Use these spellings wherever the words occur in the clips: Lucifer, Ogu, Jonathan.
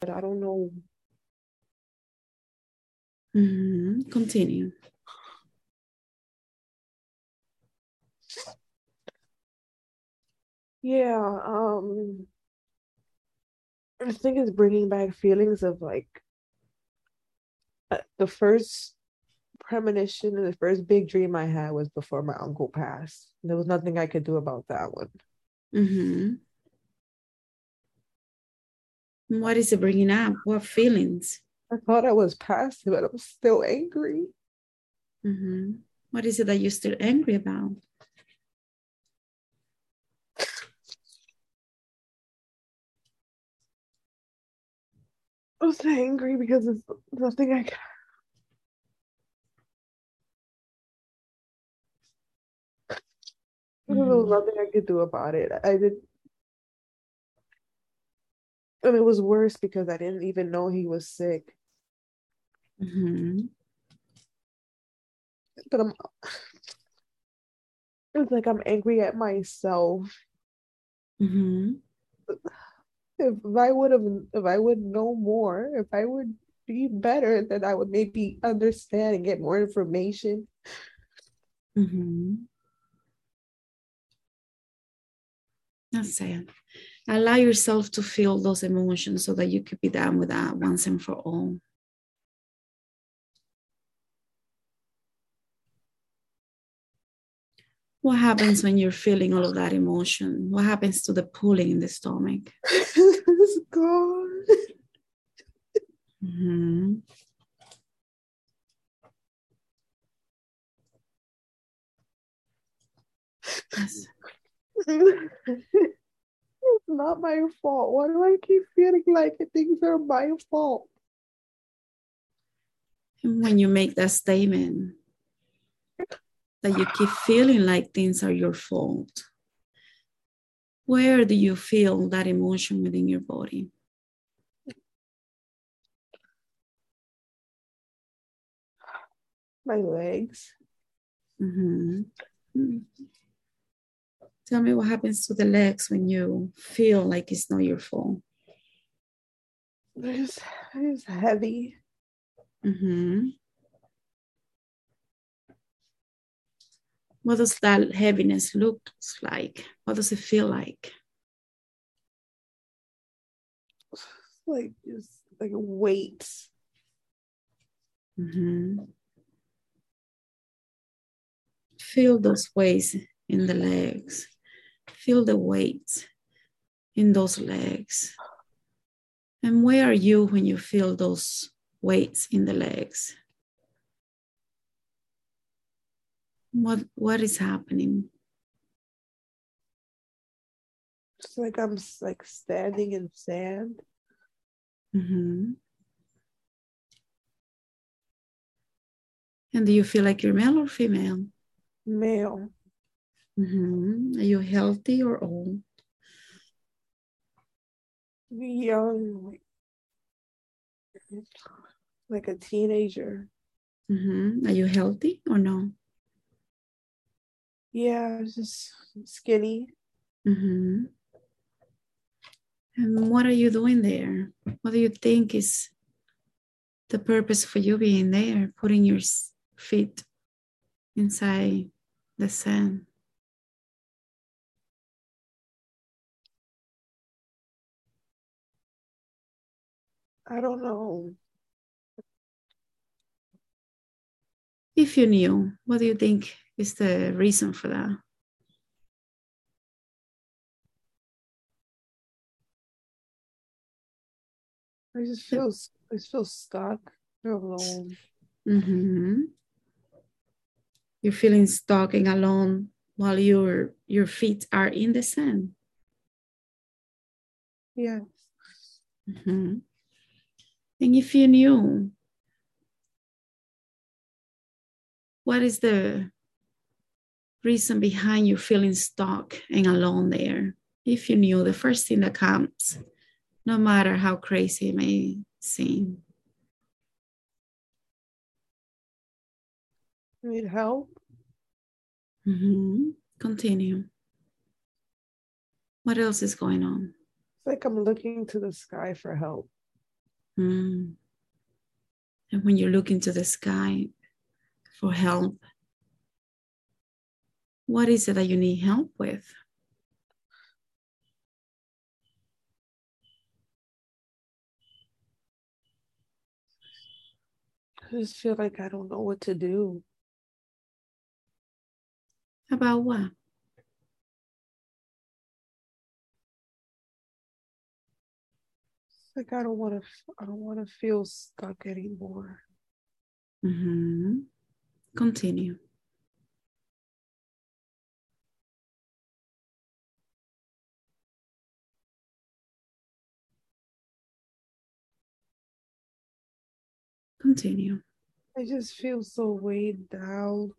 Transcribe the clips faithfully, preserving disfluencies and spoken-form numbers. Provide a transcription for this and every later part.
but I don't know. Mm-hmm. Continue. Yeah, um, I think it's bringing back feelings of like uh, the first premonition and the first big dream I had was before my uncle passed. There was nothing I could do about that one. Mm-hmm. What is it bringing up? What feelings? I thought I was past it, but I was still angry. Mm-hmm. What is it that you're still angry about? I was angry because it's nothing I can. Mm-hmm. There was nothing I could do about it. I did, and it was worse because I didn't even know he was sick. Mm-hmm. But I'm. It's like I'm angry at myself. Mm-hmm. If I would have, if I would know more, if I would be better, then I would maybe understand and get more information. Mm-hmm. That's sad. Allow yourself to feel those emotions so that you could be done with that once and for all. What happens when you're feeling all of that emotion? What happens to the pulling in the stomach? It's gone. Mm-hmm. Yes. It's not my fault. Why do I keep feeling like things are my fault? And when you make that statement, that you keep feeling like things are your fault, where do you feel that emotion within your body? My legs. Mm-hmm. Mm-hmm. Tell me what happens to the legs when you feel like it's not your fault. It's, it's heavy. Mm-hmm. What does that heaviness look like? What does it feel like? Like just like weight. Mm-hmm. Feel those weights in the legs. Feel the weight in those legs. And where are you when you feel those weights in the legs? What what is happening? It's like I'm like standing in sand. Mm-hmm. And do you feel like you're male or female? Male. Mm-hmm. Are you healthy or old? Young, like a teenager. Mm-hmm. Are you healthy or no? Yeah, I was just skinny. Mm-hmm. And what are you doing there? What do you think is the purpose for you being there, putting your feet inside the sand? I don't know. If you knew, what do you think is the reason for that? I just feel, I just feel stuck. Alone. Mm-hmm. You're feeling stuck and alone while your your feet are in the sand. Yes. Mm-hmm. And if you knew, what is the reason behind you feeling stuck and alone there? If you knew, the first thing that comes, no matter how crazy it may seem. Need help? Mm-hmm. Continue. What else is going on? It's like I'm looking to the sky for help. Mm. And when you look into the sky for help, what is it that you need help with? I just feel like I don't know what to do. About what? Like I don't want to. I don't want to feel stuck anymore. Mm-hmm. Continue. Continue. I just feel so weighed down.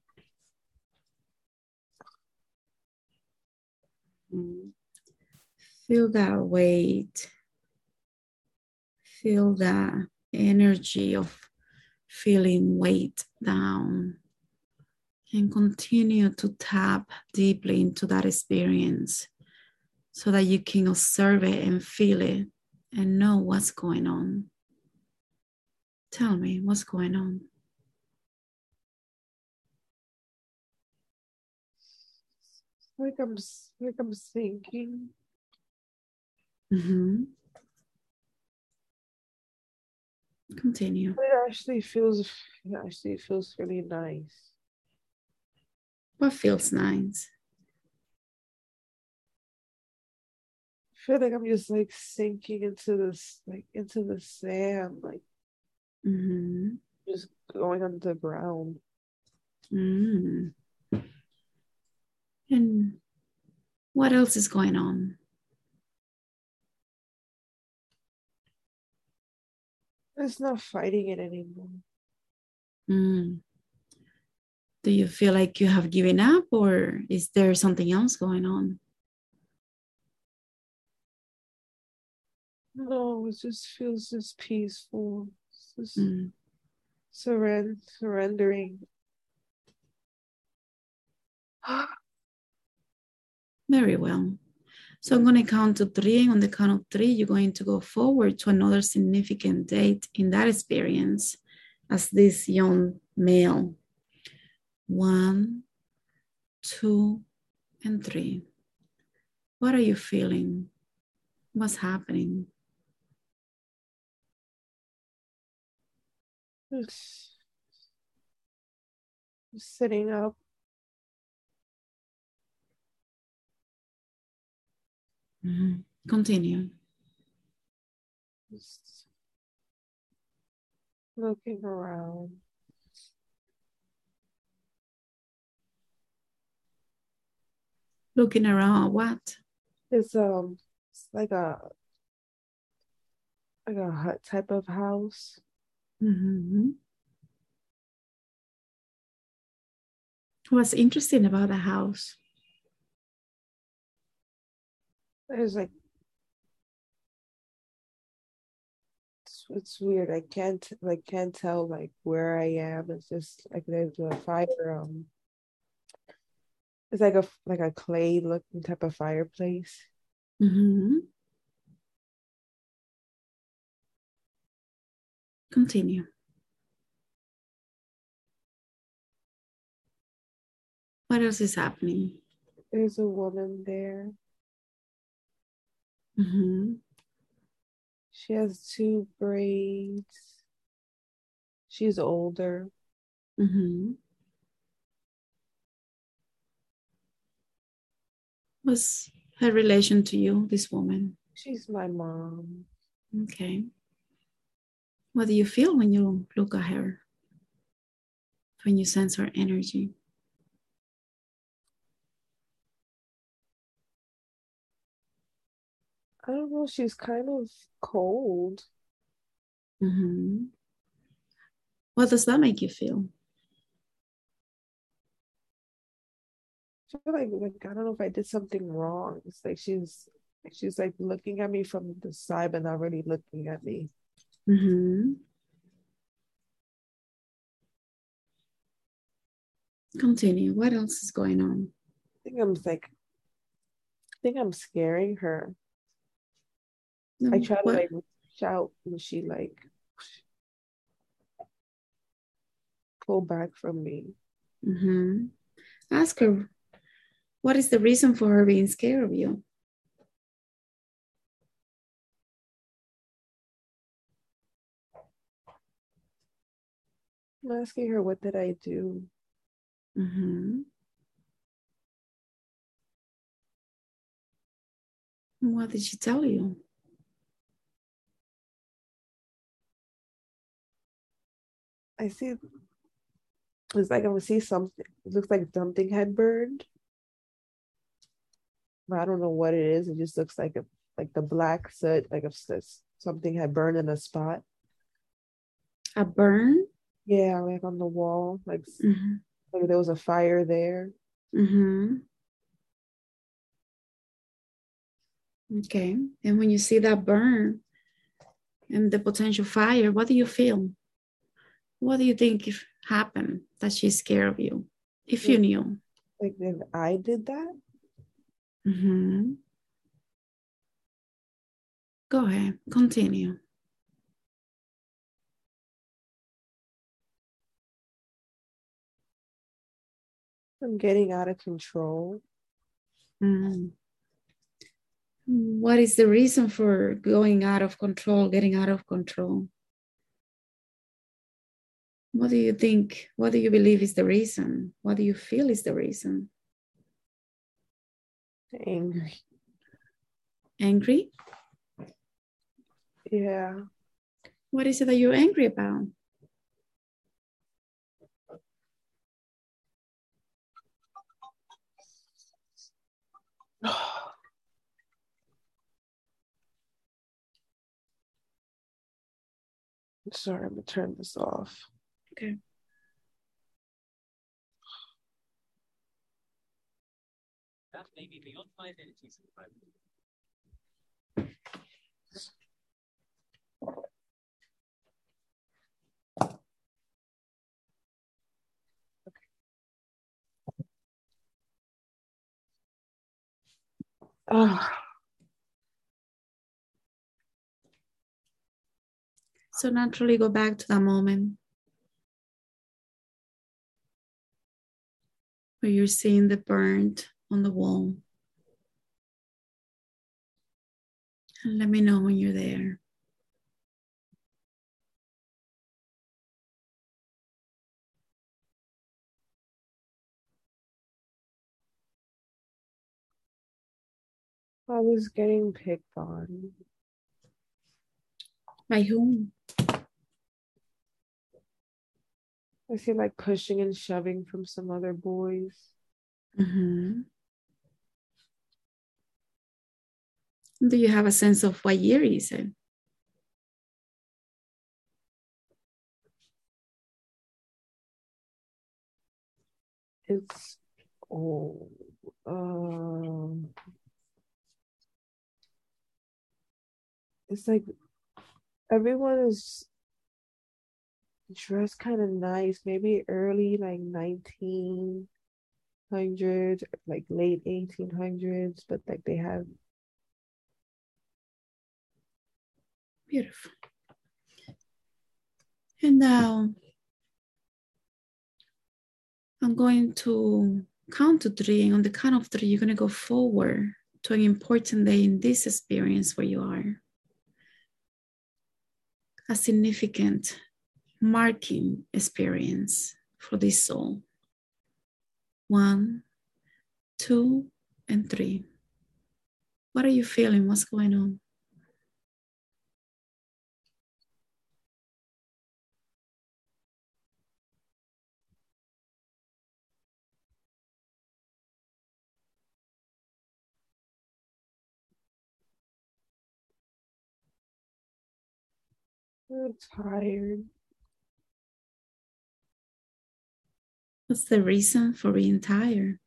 Feel that weight. Feel that energy of feeling weight down. And continue to tap deeply into that experience so that you can observe it and feel it and know what's going on. Tell me what's going on. Like I'm, like I'm sinking. Mm-hmm. Continue. It actually feels, it actually feels really nice. What feels nice? I feel like I'm just like sinking into this, like into the sand, like. Mm-hmm. Just going on the ground. Mm. And what else is going on? It's not fighting it anymore. Mm. Do you feel like you have given up, or is there something else going on? No, it just feels just peaceful. Just mm. surrend- surrendering. Very well. So I'm going to count to three. And on the count of three, you're going to go forward to another significant date in that experience as this young male. One, two, and three. What are you feeling? What's happening? Just sitting up. Mm-hmm. Continue. Just looking around. Looking around what? It's um, it's like a like a hut type of house. Mm-hmm. What's interesting about the house? There's like, it's, it's weird. I can't like can't tell like where I am. It's just like there's a fire. Um, it's like a like a clay looking type of fireplace. Mm-hmm. Continue. What else is happening? There's a woman there. Mm-hmm. She has two braids. She's older. Mm-hmm. What's her relation to you, this woman? She's my mom. Okay. What do you feel when you look at her? When you sense her energy? I don't know. She's kind of cold. Mm-hmm. What does that make you feel? I feel like, like I don't know if I did something wrong. It's like she's she's like looking at me from the side, but not really looking at me. Mm-hmm. Continue. What else is going on? I think I'm like, I think I'm scaring her. No, I try what? to like reach out, and she like pull back from me. Mm-hmm. Ask her, what is the reason for her being scared of you? I'm asking her, what did I do? Mm-hmm. What did she tell you? I see, it's like I would see something. It looks like something had burned. But I don't know what it is. It just looks like a, like the black soot, like if something had burned in a spot. A burn? Yeah, like on the wall, like, mm-hmm. like there was a fire there. Mm-hmm. Okay, and when you see that burn and the potential fire, what do you feel? What do you think if happened that she's scared of you? If you knew. Like if I did that? Mm-hmm. Go ahead, continue. I'm getting out of control. Mm. What is the reason for going out of control, getting out of control? What do you think? What do you believe is the reason? What do you feel is the reason? Angry. Angry? Yeah. What is it that you're angry about? Sorry, I'm gonna turn this off. Okay. That may be beyond my abilities in five minutes. Okay. Ah. So naturally go back to that moment where you're seeing the burnt on the wall. And let me know when you're there. I was getting picked on. By whom? I see like pushing and shoving from some other boys. Mm-hmm. Do you have a sense of what year is it? It's oh, um, it's like everyone is dressed kind of nice, maybe early like nineteen hundreds, like late eighteen hundreds, but like they have beautiful. And now I'm going to count to three, and on the count of three, you're going to go forward to an important day in this experience where you are. A significant marking experience for this soul. One, two, and three. What are you feeling? What's going on? I'm tired. What's the reason for being tired?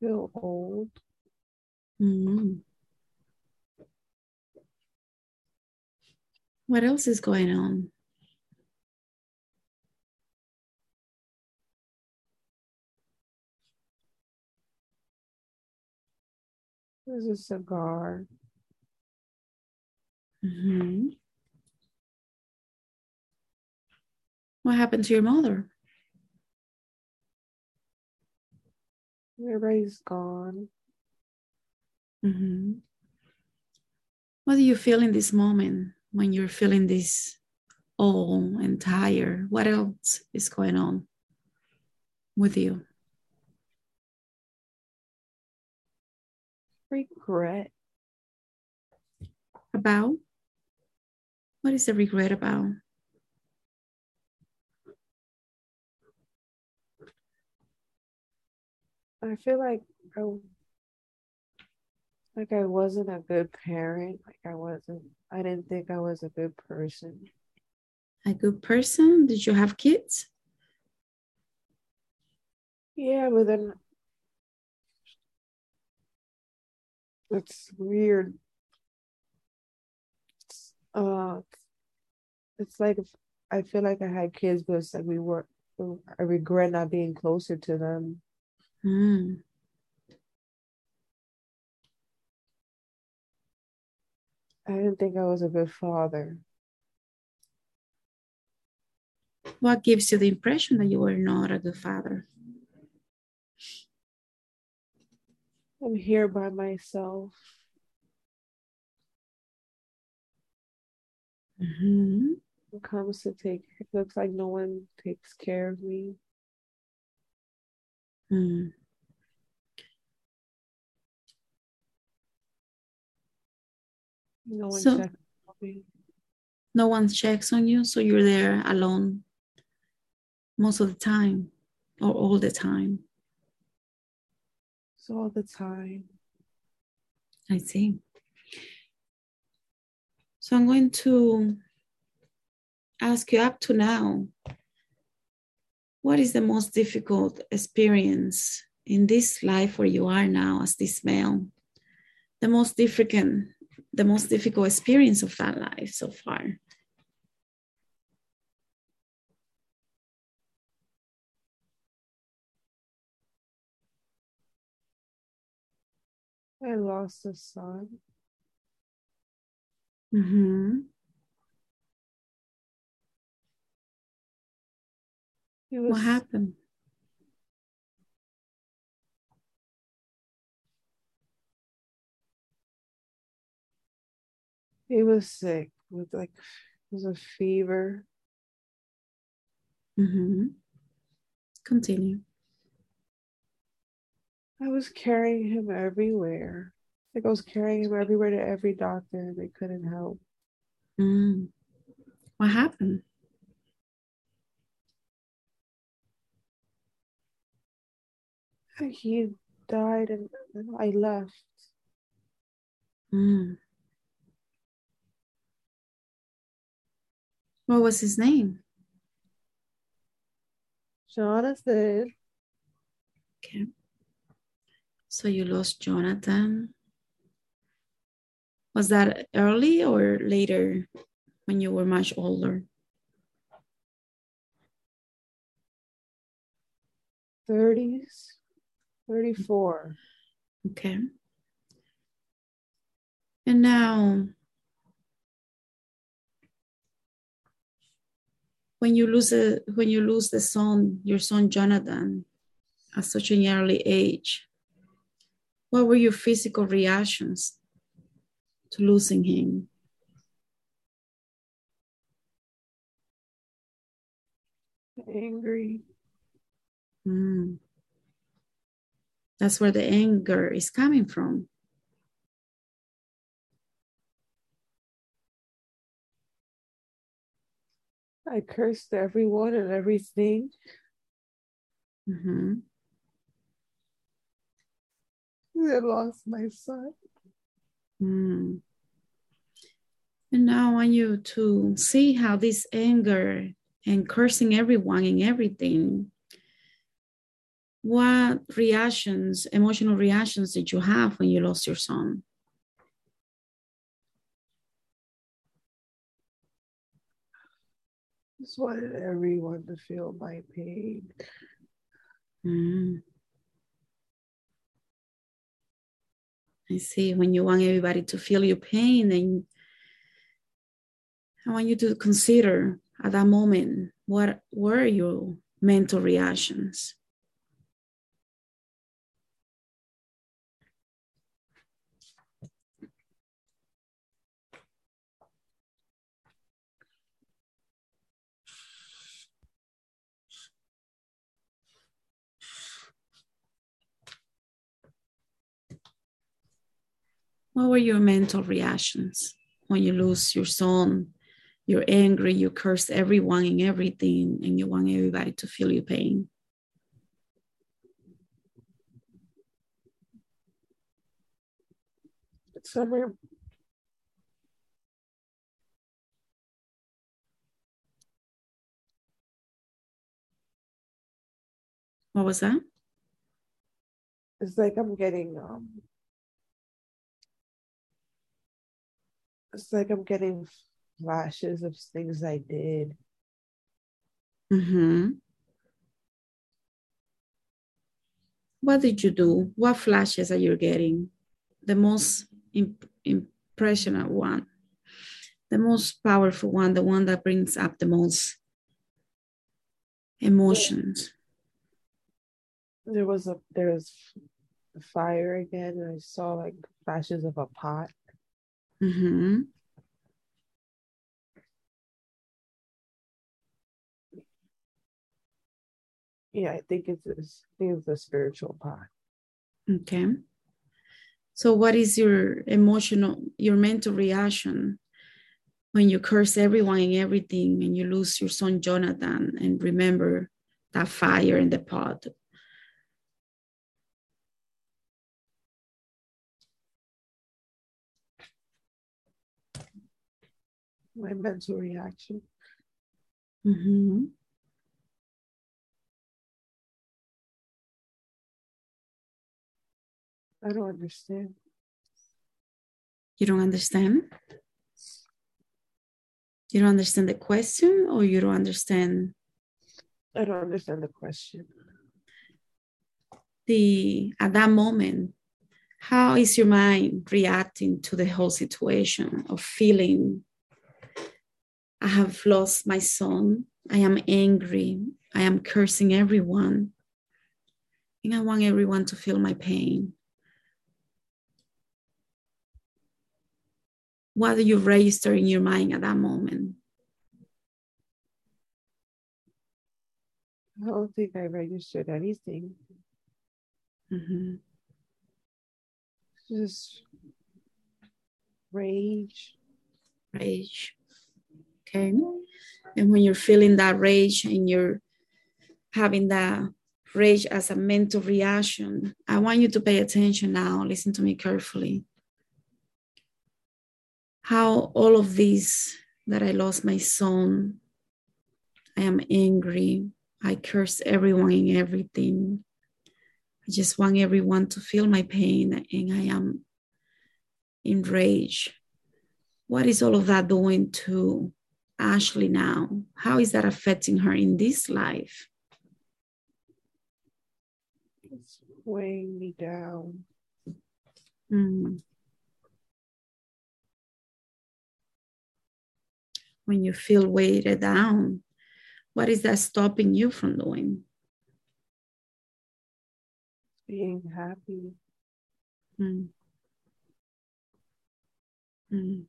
Feel old. Mm-hmm. What else is going on? There's a cigar. Mm-hmm. What happened to your mother? Everybody's gone. Mm-hmm. What do you feel in this moment when you're feeling this awe and tired? What else is going on with you? Regret. About? What is the regret about? I feel like I, like I wasn't a good parent. Like I wasn't, I didn't think I was a good person. A good person? Did you have kids? Yeah, but then it's weird. It's, uh, it's like if, I feel like I had kids, but it's like we were, I regret not being closer to them. Mm. I didn't think I was a good father. What gives you the impression that you were not a good father? I'm here by myself. Mm-hmm. It comes to take, it looks like no one takes care of me. Mm. No one so, checks on me. No one checks on you, so you're there alone most of the time or all the time. So all the time. I see. So I'm going to ask you up to now. What is the most difficult experience in this life where you are now as this male? The most difficult, the most difficult experience of that life so far. I lost a son. Mm-hmm. Was, what happened? He was sick with like, it was a fever. Mm-hmm. Continue. I was carrying him everywhere. Like I was carrying him everywhere to every doctor and they couldn't help. Mm. What happened? He died and I left. Mm. What was his name? Jonathan. Okay. So you lost Jonathan. Was that early or later when you were much older? thirties. thirty-four. Okay. And now, when you lose a, when you lose the son, your son Jonathan, at such an early age, what were your physical reactions to losing him? Angry. Mm. That's where the anger is coming from. I cursed everyone and everything. Mm-hmm. I lost my son. Mm. And now I want you to see how this anger and cursing everyone and everything, what reactions, emotional reactions did you have when you lost your son? I just wanted everyone to feel my pain. Mm. I see, when you want everybody to feel your pain, and I want you to consider at that moment, what were your mental reactions? What were your mental reactions when you lose your son? You're angry, you curse everyone and everything, and you want everybody to feel your pain. It's somewhere. What was that? It's like I'm getting... Um... It's like I'm getting flashes of things I did. Mm-hmm. What did you do? What flashes are you getting? The most imp- impressionable one, the most powerful one, the one that brings up the most emotions. There was a there was a fire again, and I saw like flashes of a pot. Mm-hmm. Yeah, I think it's I think it's the spiritual part. Okay. So what is your emotional, your mental reaction when you curse everyone and everything, and you lose your son Jonathan, and remember that fire in the pot? My mental reaction. Mm-hmm. I don't understand. You don't understand? You don't understand the question, or you don't understand? I don't understand the question. The at that moment, how is your mind reacting to the whole situation of feeling? I have lost my son. I am angry. I am cursing everyone. And I want everyone to feel my pain. What do you register in your mind at that moment? I don't think I registered anything. Mm-hmm. Just rage. Rage. Okay. And when you're feeling that rage and you're having that rage as a mental reaction, I want you to pay attention now. Listen to me carefully. How all of these, that I lost my son, I am angry, I curse everyone and everything, I just want everyone to feel my pain, and I am enraged. What is all of that doing to Ashley now? How is that affecting her in this life? It's weighing me down. Mm. When you feel weighted down, what is that stopping you from doing? Being happy. Mm. Mm.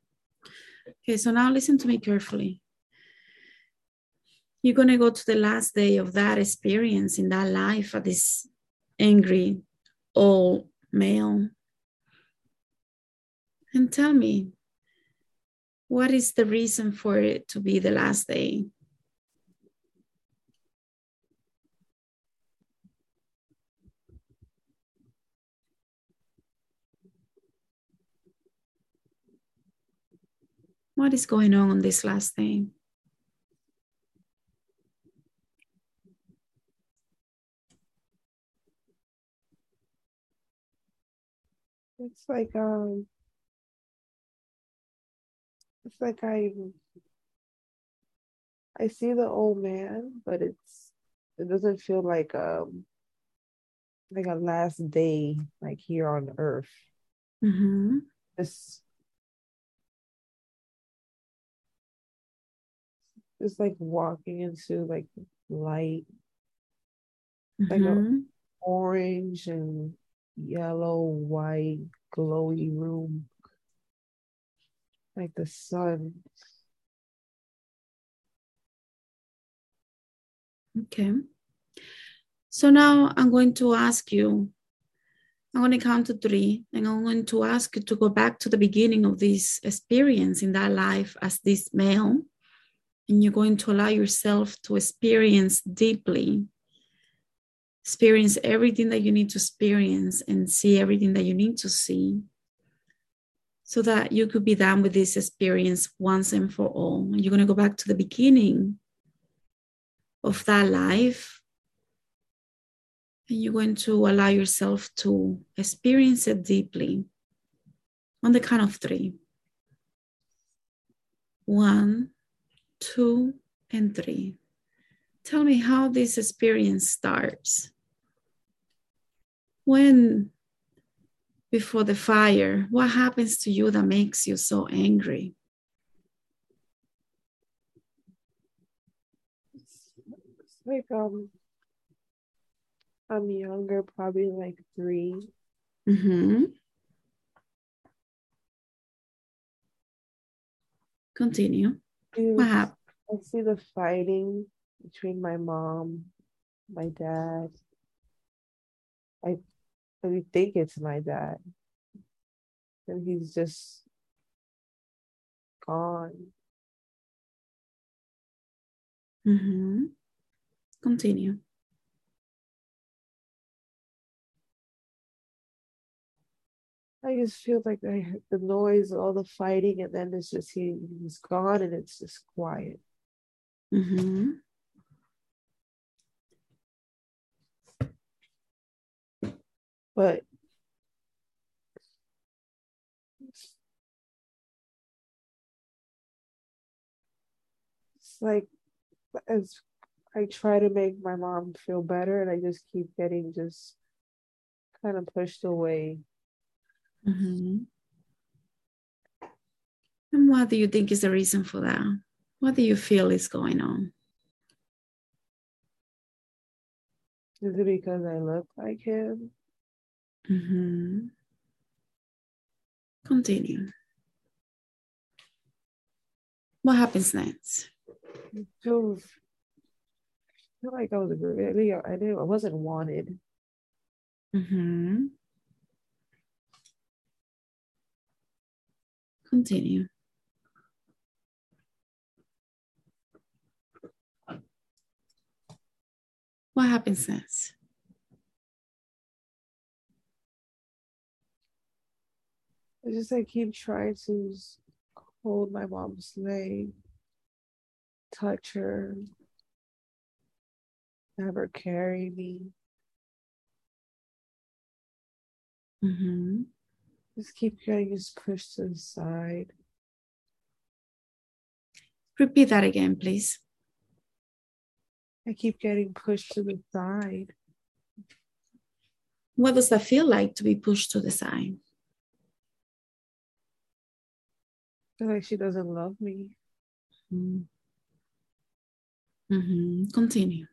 Okay, so now listen to me carefully. You're going to go to the last day of that experience in that life of this angry old male. And tell me, what is the reason for it to be the last day? What is going on on this last day? It's like um, it's like I, I see the old man, but it's it doesn't feel like um, like a last day, like here on earth. Mm-hmm. This is like walking into like light, mm-hmm. like an orange and yellow, white, glowy room, like the sun. Okay. So now I'm going to ask you, I'm going to count to three, and I'm going to ask you to go back to the beginning of this experience in that life as this male, and you're going to allow yourself to experience deeply, experience everything that you need to experience and see everything that you need to see, so that you could be done with this experience once and for all. And you're going to go back to the beginning of that life, and you're going to allow yourself to experience it deeply on the count of three. One, two, and three. Tell me how this experience starts. When, before the fire, what happens to you that makes you so angry? It's like, um, I'm younger, probably like three. Mm-hmm. Continue. What happened? I see the fighting between my mom, my dad. I really think it's my dad. And he's just gone. Mm-hmm. Continue. I just feel like I heard the noise, all the fighting, and then it's just he, he's gone and it's just quiet. Mm-hmm. But it's, it's like as I try to make my mom feel better, and I just keep getting just kind of pushed away. Mm-hmm. And what do you think is the reason for that? What do you feel is going on? Is it because I look like him? Mm-hmm. Continue. What happens next? I feel, I feel like I was really, I didn't, I wasn't wanted. Mm-hmm. Continue. What happens next? I just I keep trying to hold my mom's leg, touch her, have her carry me. Mm-hmm. Just keep getting just pushed to the side. Repeat that again, please. I keep getting pushed to the side. What does that feel like to be pushed to the side? I feel like she doesn't love me. Mm-hmm. Mm-hmm. Continue.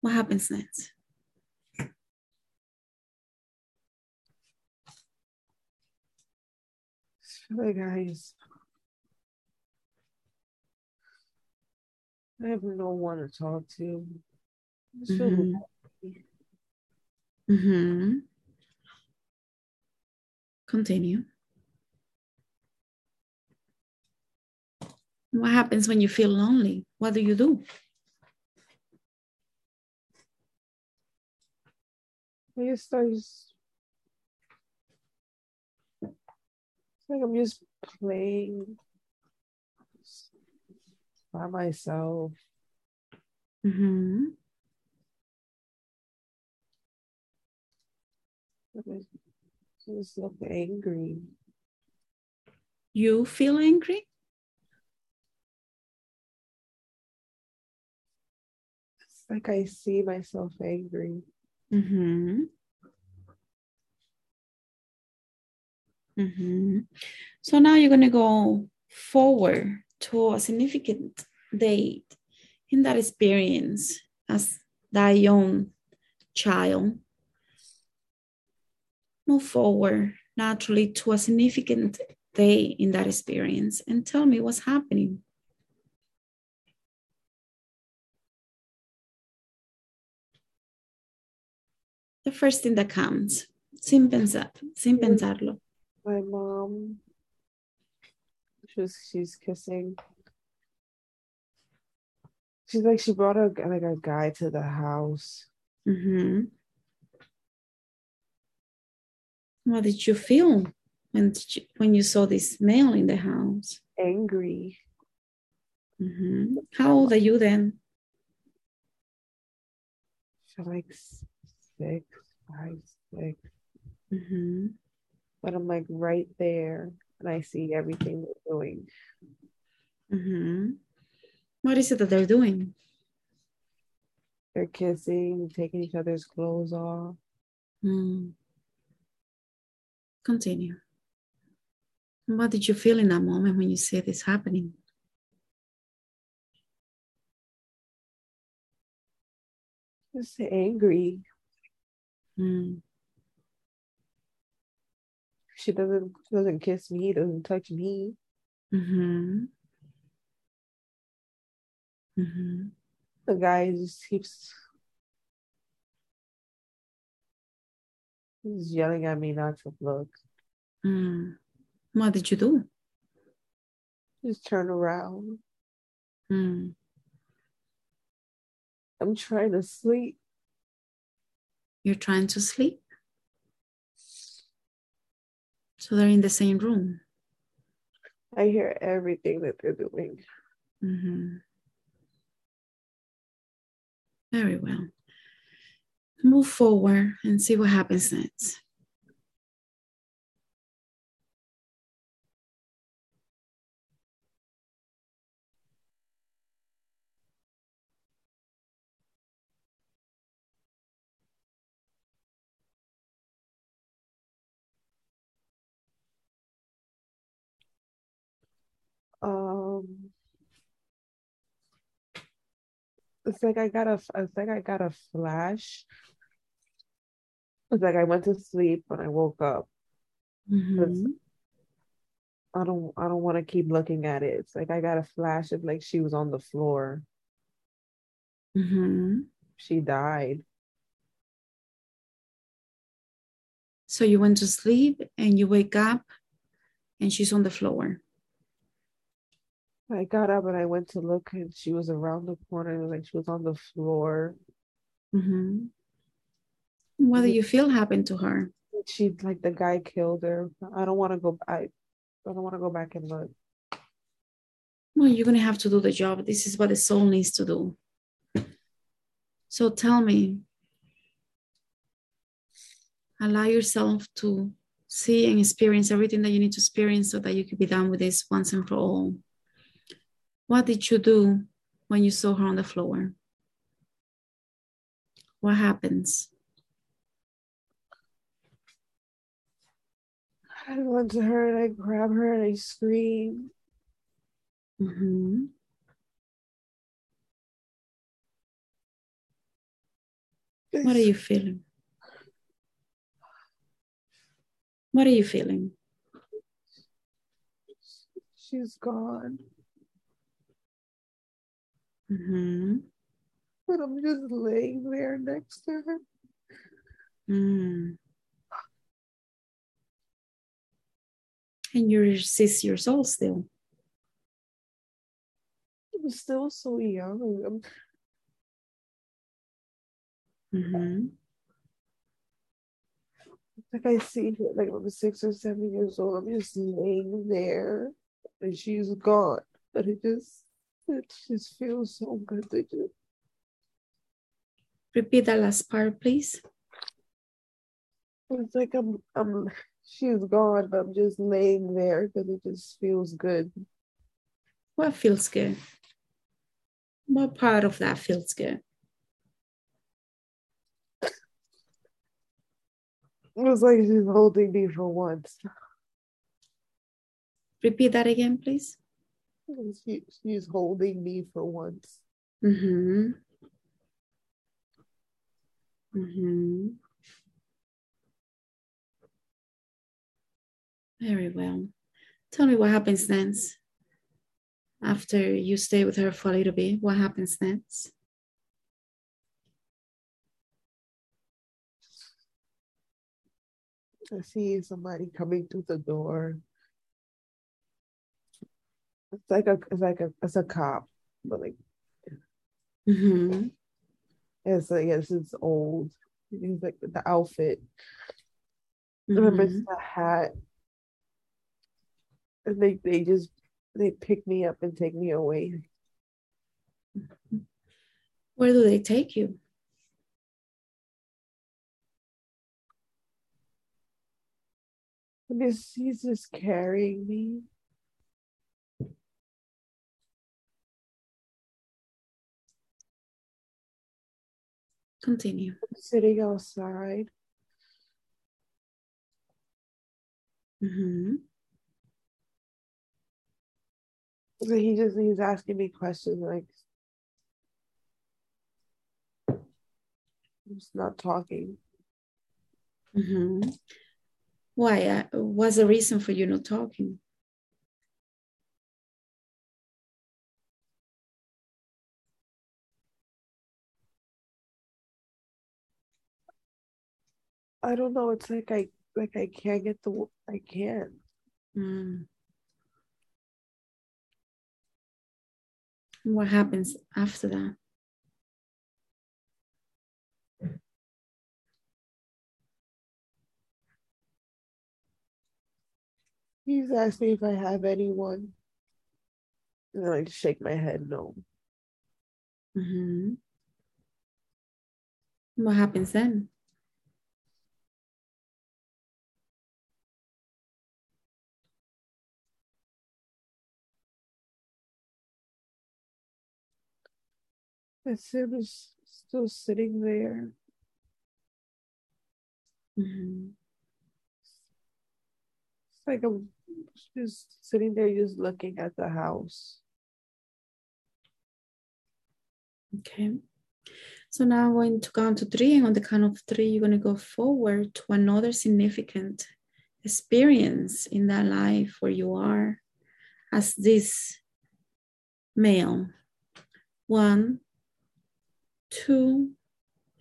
What happens next? Like I just, I have no one to talk to. I just mm-hmm. feel happy. Mm-hmm. Continue. What happens when you feel lonely? What do you do? I just start just It's like I'm just playing by myself. Mm-hmm. I just look angry. You feel angry? It's like I see myself angry. Mm-hmm. Mm-hmm. So now you're going to go forward to a significant date in that experience as that young child. Move forward naturally to a significant day in that experience and tell me what's happening. The first thing that comes, sin pensar, sin pensarlo. My mom, she's, she's kissing. She's like, she brought a, like a guy to the house. Mm-hmm. What did you feel when did you, when you saw this male in the house? Angry. Mm-hmm. How old are you then? So like six, five, six. Mm-hmm. But I'm like right there, and I see everything they're doing. Mm-hmm. What is it that they're doing? They're kissing, taking each other's clothes off. Mm. Continue. What did you feel in that moment when you see this happening? Just angry. Mm. She doesn't doesn't kiss me, doesn't touch me. Mm-hmm. Mm-hmm. The guy just keeps He's yelling at me not to look. Mm. What did you do? Just turn around. Mm. I'm trying to sleep. You're trying to sleep? So they're in the same room. I hear everything that they're doing. Mm-hmm. Very well. Move forward and see what happens next. Um, it's like I got a, it's like I got a flash. It's like I went to sleep when I woke up. Mm-hmm. I don't I don't want to keep looking at it. It's like I got a flash of like she was on the floor. Mm-hmm. She died. So you went to sleep and you wake up and she's on the floor. I got up and I went to look and she was around the corner and it was like she was on the floor. Mm-hmm. What do you feel happened to her? She, like, the guy killed her. I don't want to go. I, I don't want to go back and look. Well, you're gonna have to do the job. This is what the soul needs to do. So tell me. Allow yourself to see and experience everything that you need to experience, so that you can be done with this once and for all. What did you do when you saw her on the floor? What happens? I went to her and I grab her and I scream. Mm-hmm. What are you feeling? What are you feeling? She's gone. Mm-hmm. But I'm just laying there next to her. Mm. And you resist your soul still. I'm still so young. Mm-hmm. Like I see, like I'm six or seven years old. I'm just laying there, and she's gone. But it just, it just feels so good to do. Repeat that last part, please. It's like I'm, I'm. She's gone, but I'm just laying there because it just feels good. What feels good? What part of that feels good? It was like she's holding me for once. Repeat that again, please. She, she's holding me for once. Mm-hmm. Mm-hmm. Very well. Tell me what happens next. After you stay with her for a little bit, what happens next? I see somebody coming through the door. It's like a, it's like a, it's a cop, but like, mm-hmm. It's like, yes, it's old. It's like the outfit. Mm-hmm. I remember it's the hat. I think they just, they pick me up and take me away. Where do they take you? Because he's just carrying me. Continue. I'm sitting outside. Mm-hmm. So he just, he's asking me questions like, I'm just not talking. Mm-hmm. Why? Uh, what's the reason for you not talking? I don't know. It's like I like I can't get the I can't. Mm. What happens after that? He's asked me if I have anyone. And I just shake my head, no. Mm-hmm. What happens then? The sim is still sitting there. Mm-hmm. It's like I'm just sitting there, just looking at the house. Okay. So now I'm going to count to three, and on the count of three, you're going to go forward to another significant experience in that life where you are as this male. One, two,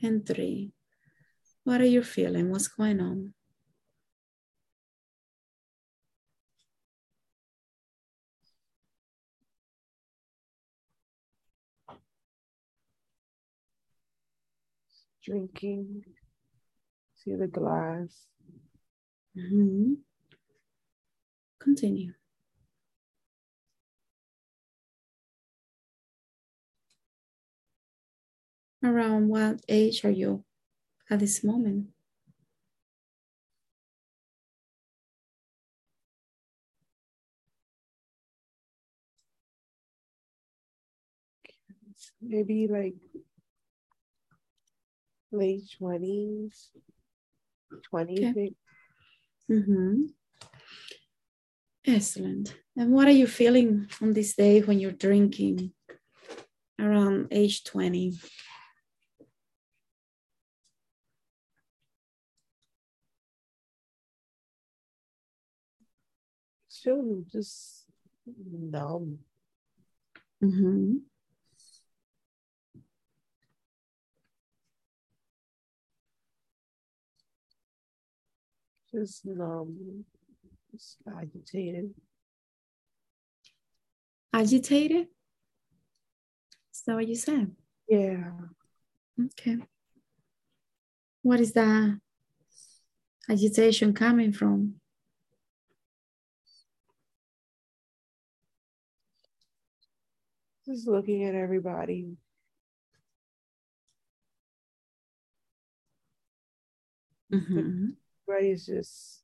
and three. What are you feeling? What's going on? Drinking, see the glass. Mm-hmm. Continue. Around what age are you at this moment? Maybe like late twenties, twenties. Okay. Mm-hmm. Excellent. And what are you feeling on this day when you're drinking around age twenty? Still just numb. Mm-hmm. Just numb, just agitated. Agitated? Is that what you said? Yeah. Okay. What is that agitation coming from? Just looking at everybody. Mm-hmm. Everybody's just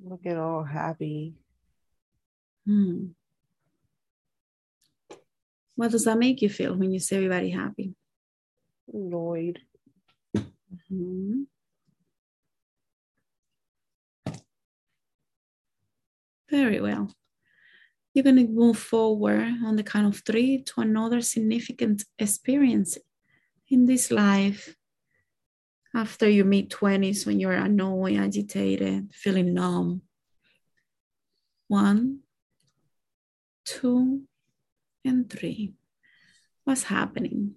looking all happy. Mm. What does that make you feel when you see everybody happy? Annoyed. Mm-hmm. Very well. You're going to move forward on the count of three to another significant experience in this life. After your mid-twenties, when you're annoyed, agitated, feeling numb. One, two, and three. What's happening?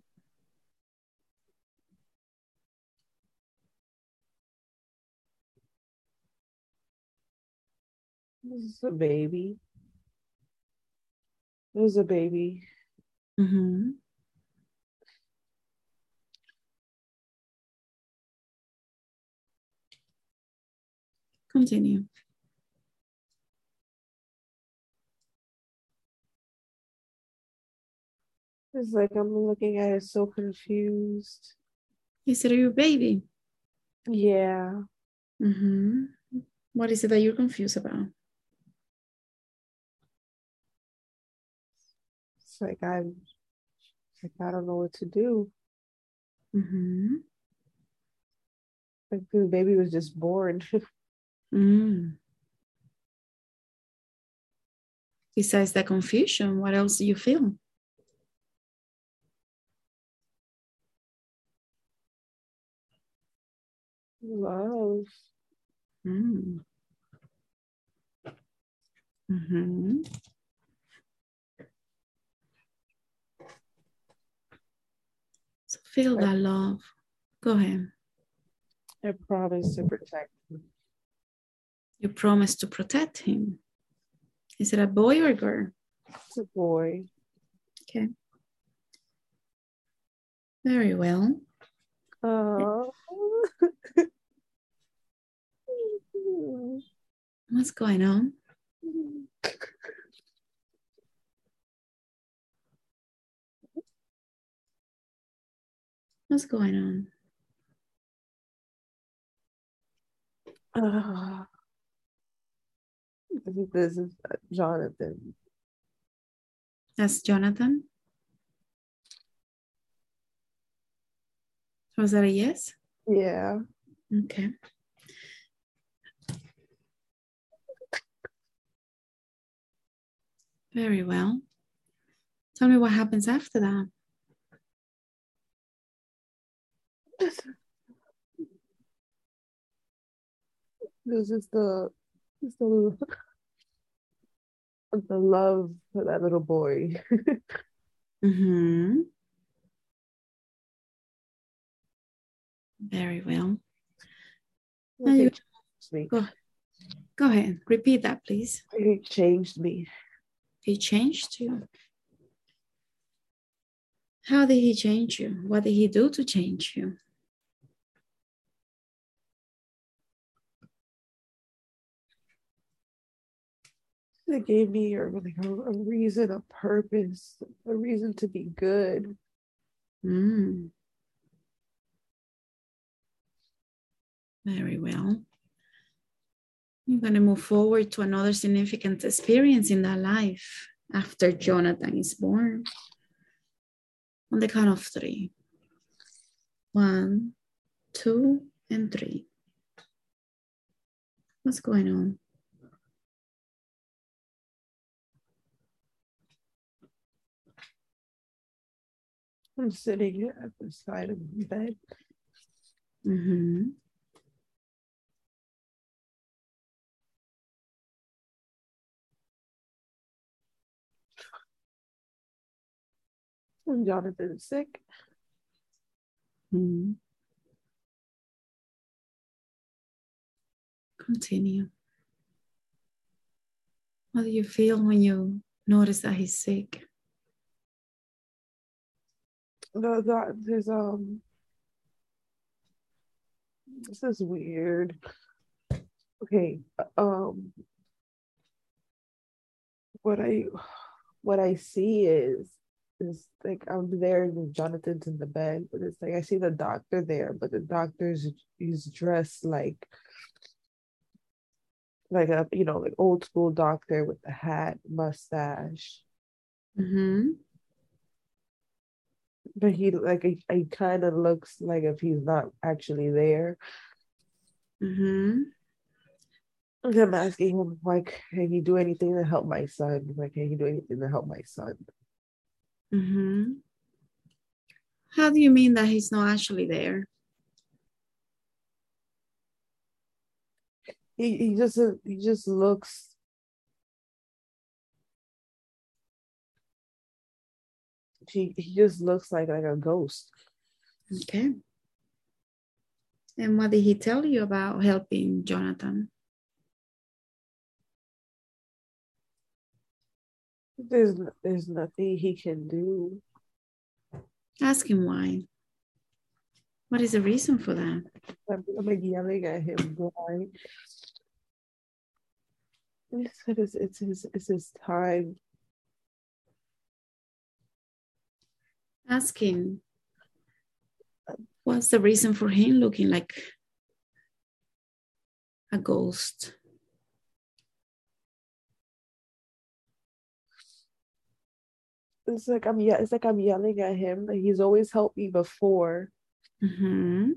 This is a baby. It was a baby. Mm-hmm. Continue. It's like I'm looking at it so confused. Is it your baby? Yeah. Mm-hmm. What is it that you're confused about? Like I'm, like I don't know what to do. Mm-hmm. Like the baby was just born. mm. Besides the confusion, what else do you feel? Love. Mm. Mm-hmm. Feel that love. Go ahead. I promise to protect him. You promise to protect him. Is it a boy or a girl? It's a boy. Okay. Very well. Oh. What's going on? What's going on? Uh, this is Jonathan. That's Jonathan? Was that a yes? Yeah. Okay. Very well. Tell me what happens after that. This is the, this is the, the love for that little boy. Mm-hmm. Very well. Now you, me. Go, go ahead. Repeat that, please. He changed me. He changed you. How did he change you? What did he do to change you? It gave me a, like a, a reason, a purpose, a reason to be good. Mm. Very well. You're going to move forward to another significant experience in that life after Jonathan is born. On the count of three. One, two, and three. What's going on? I'm sitting at the side of the bed. Mm-hmm. And Jonathan is sick. Mm. Continue. What do you feel when you notice that he's sick? No, that there's um. This is weird. Okay. Um. What I, what I see is. It's like I'm there and Jonathan's in the bed, but it's like I see the doctor there, but the doctor's he's dressed like like a you know like old school doctor with a hat, mustache. Mm-hmm. But he like he, he kind of looks like if he's not actually there. Mm-hmm. I'm asking him, like, can you do anything to help my son? Like, can you do anything to help my son? Mm-hmm. How do you mean that he's not actually there? He he just he just looks. He he just looks like like a ghost. Okay. And what did he tell you about helping Jonathan? There's there's nothing he can do. Ask him why. What is the reason for that? I'm, I'm like yelling at him why. It's, it's, his, it's his time. Ask him. What's the reason for him looking like a ghost? It's like I'm yeah. It's like I'm yelling at him. He's always helped me before. Mm-hmm.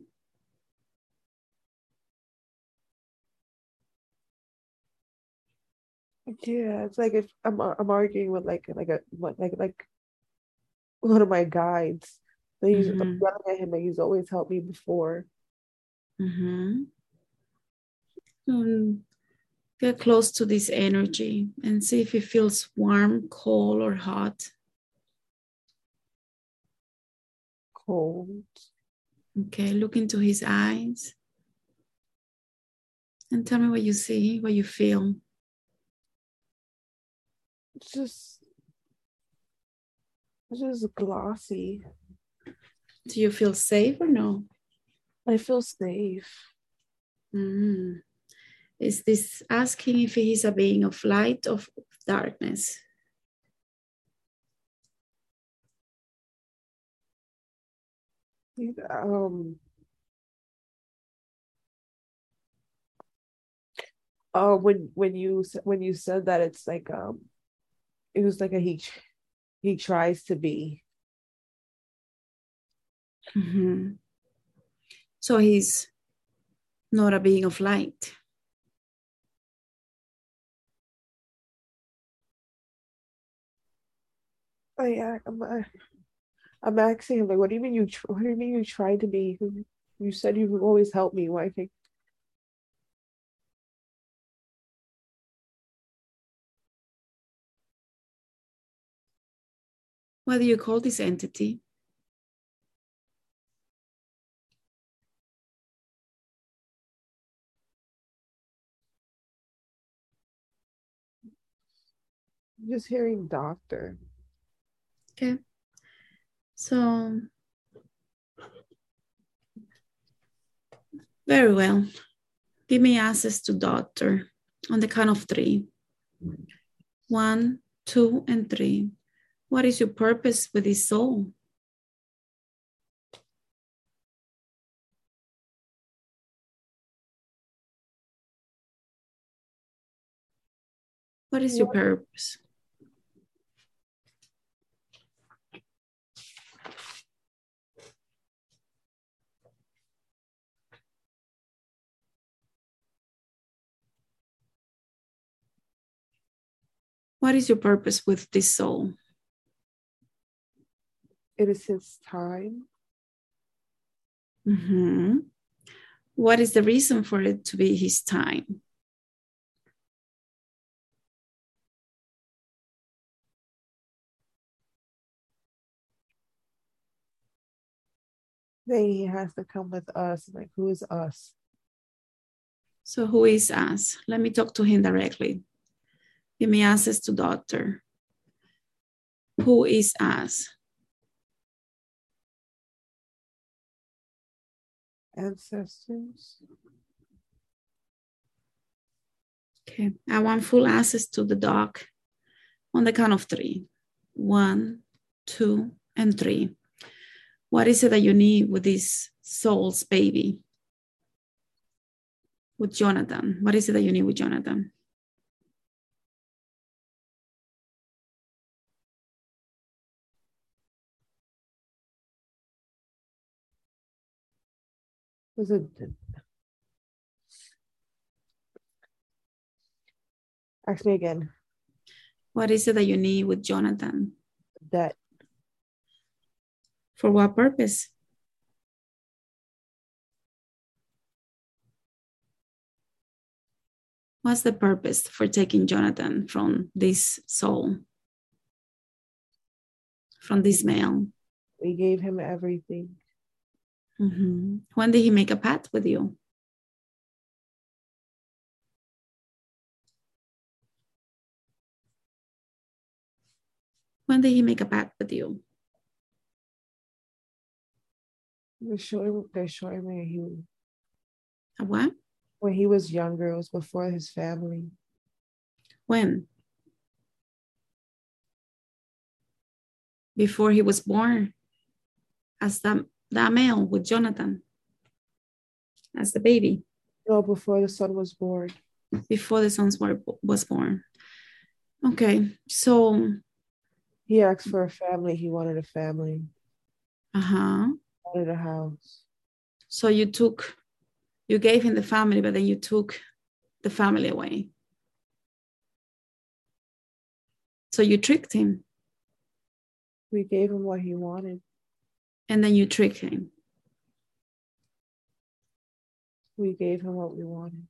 Yeah, it's like if I'm I'm arguing with like like a like like one of my guides. Like he's, mm-hmm. I'm yelling at him. Like he's always helped me before. Mm-hmm. Um, get close to this energy and see if it feels warm, cold, or hot. Cold. Okay, look into his eyes and tell me what you see, what you feel. It's just, it's just glossy. Do you feel safe or no? I feel safe. Mm. Is this asking if he's a being of light or of darkness? Um, uh, when when you when you said that, it's like um, it was like a he he tries to be. Mm-hmm. So he's not a being of light. Oh yeah, I'm. Uh... I'm asking him, like, what do you mean you tr- what do you mean you tried to be? You said you would always help me. Why can't? What do you call this entity? I'm just hearing doctor. Okay. So, very well. Give me access to doctor on the count of three. One, two, and three. What is your purpose with this soul? What is your purpose? What is your purpose with this soul? It is his time. Mm-hmm. What is the reason for it to be his time? Then he has to come with us. Like, who is us? So who is us? Let me talk to him directly. Give me access to doctor. Who is us? Ancestors. Okay, I want full access to the doc on the count of three. One, two, and three. What is it that you need with this soul's baby? With Jonathan. What is it that you need with Jonathan? Ask me again. What is it that you need with Jonathan? That. For what purpose? What's the purpose for taking Jonathan from this soul? From this male? We gave him everything. Mm-hmm. When did he make a pact with you? When did he make a pact with you? They're showing, they're showing me he, a what? When he was younger, it was before his family. When? Before he was born as the, the male with Jonathan, as the baby. No, before the son was born. Before the son was born. Okay, so... He asked for a family. He wanted a family. Uh-huh. He wanted a house. So you took, you gave him the family, but then you took the family away. So you tricked him. We gave him what he wanted. And then you tricked him. We gave him what we wanted.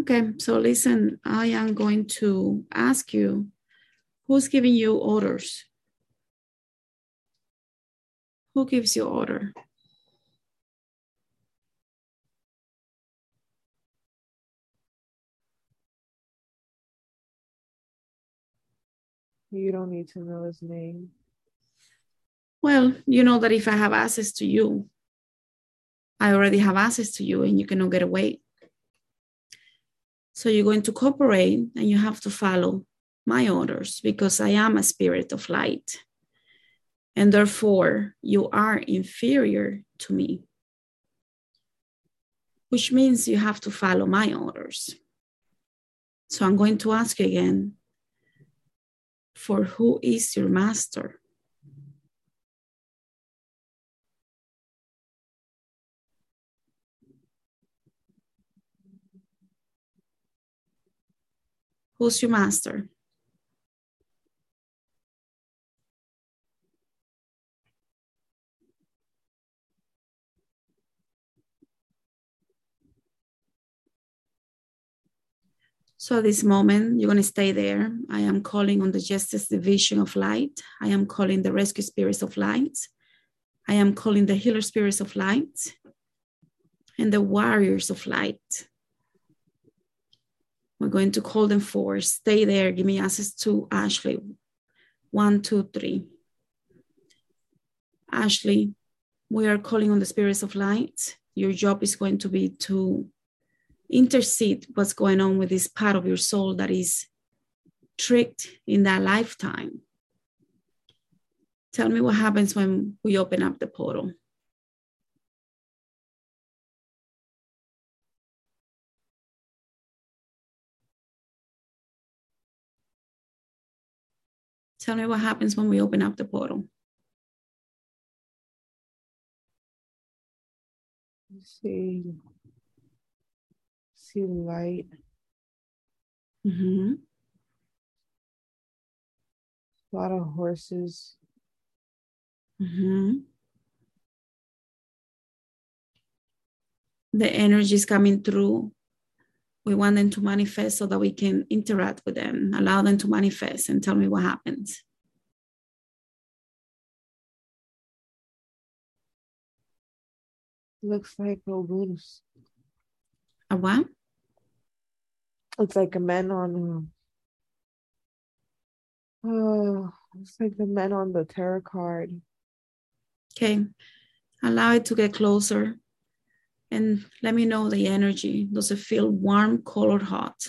Okay, so listen, I am going to ask you, who's giving you orders? Who gives you order? You don't need to know his name. Well, you know that if I have access to you, I already have access to you and you cannot get away. So you're going to cooperate and you have to follow my orders, because I am a spirit of light, and therefore you are inferior to me, which means you have to follow my orders. So I'm going to ask you again, for who is your master? Who's your master? So at this moment, you're going to stay there. I am calling on the Justice Division of Light. I am calling the Rescue Spirits of Light. I am calling the Healer Spirits of Light and the Warriors of Light. We're going to call them forth. Stay there. Give me access to Ashley. One, two, three. Ashley, we are calling on the Spirits of Light. Your job is going to be to intercede what's going on with this part of your soul that is tricked in that lifetime. Tell me what happens when we open up the portal. Tell me what happens when we open up the portal. Let's see. See light. Mm-hmm. A lot of horses. Mm-hmm. The energy is coming through. We want them to manifest so that we can interact with them. Allow them to manifest and tell me what happens. Looks like Ogu's. A what? It's like a man on. Oh, it's like the man on the tarot card. Okay, allow it to get closer. And let me know the energy. Does it feel warm, cold, or hot?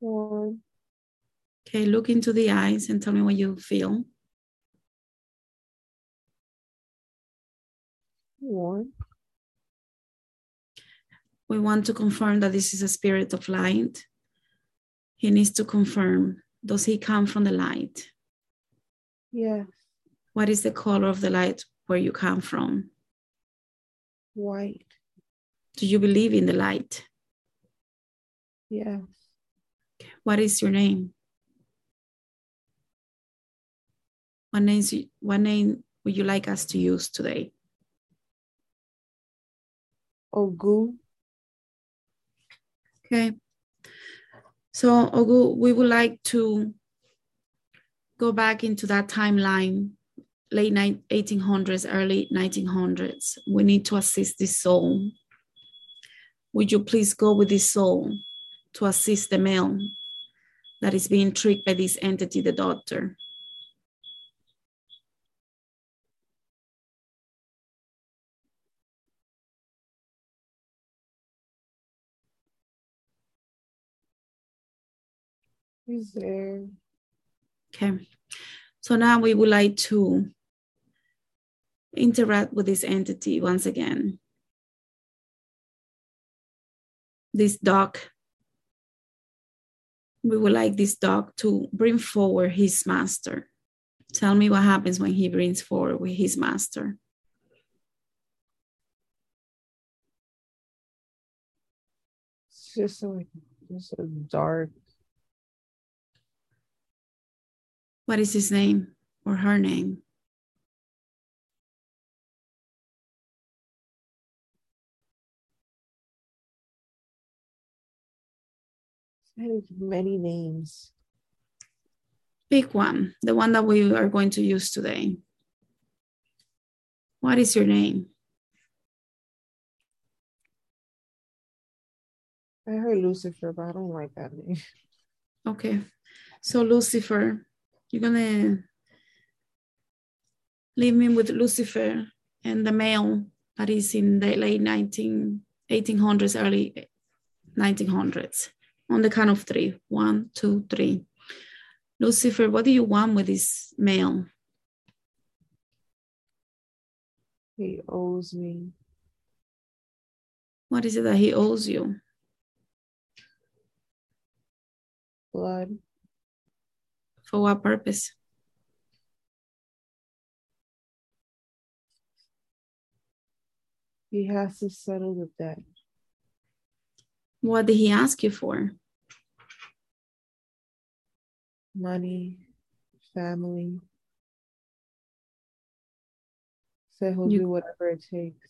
Warm. Okay, look into the eyes and tell me what you feel. Warm. We want to confirm that this is a spirit of light. He needs to confirm. Does he come from the light? Yes. What is the color of the light where you come from? White. Do you believe in the light? Yeah. What is your name? What name, what name would you like us to use today? Ogu. Okay. So, Ogu, we would like to go back into that timeline, late eighteen hundreds, early nineteen hundreds. We need to assist this soul. Would you please go with this soul to assist the male that is being tricked by this entity, the doctor? Is there? Okay, so now we would like to interact with this entity once again. This dog, we would like this dog to bring forward his master. Tell me what happens when he brings forward with his master. It's just like just a dark. What is his name or her name? There's many names. Pick one, the one that we are going to use today. What is your name? I heard Lucifer, but I don't like that name. Okay, so Lucifer. You're going to leave me with Lucifer and the male that is in the late nineteen, eighteen hundreds, early nineteen hundreds. On the count of three. One, two, three. Lucifer, what do you want with this male? He owes me. What is it that he owes you? Blood. For what purpose? He has to settle with that. What did he ask you for? Money, family. So he'll you, do whatever it takes.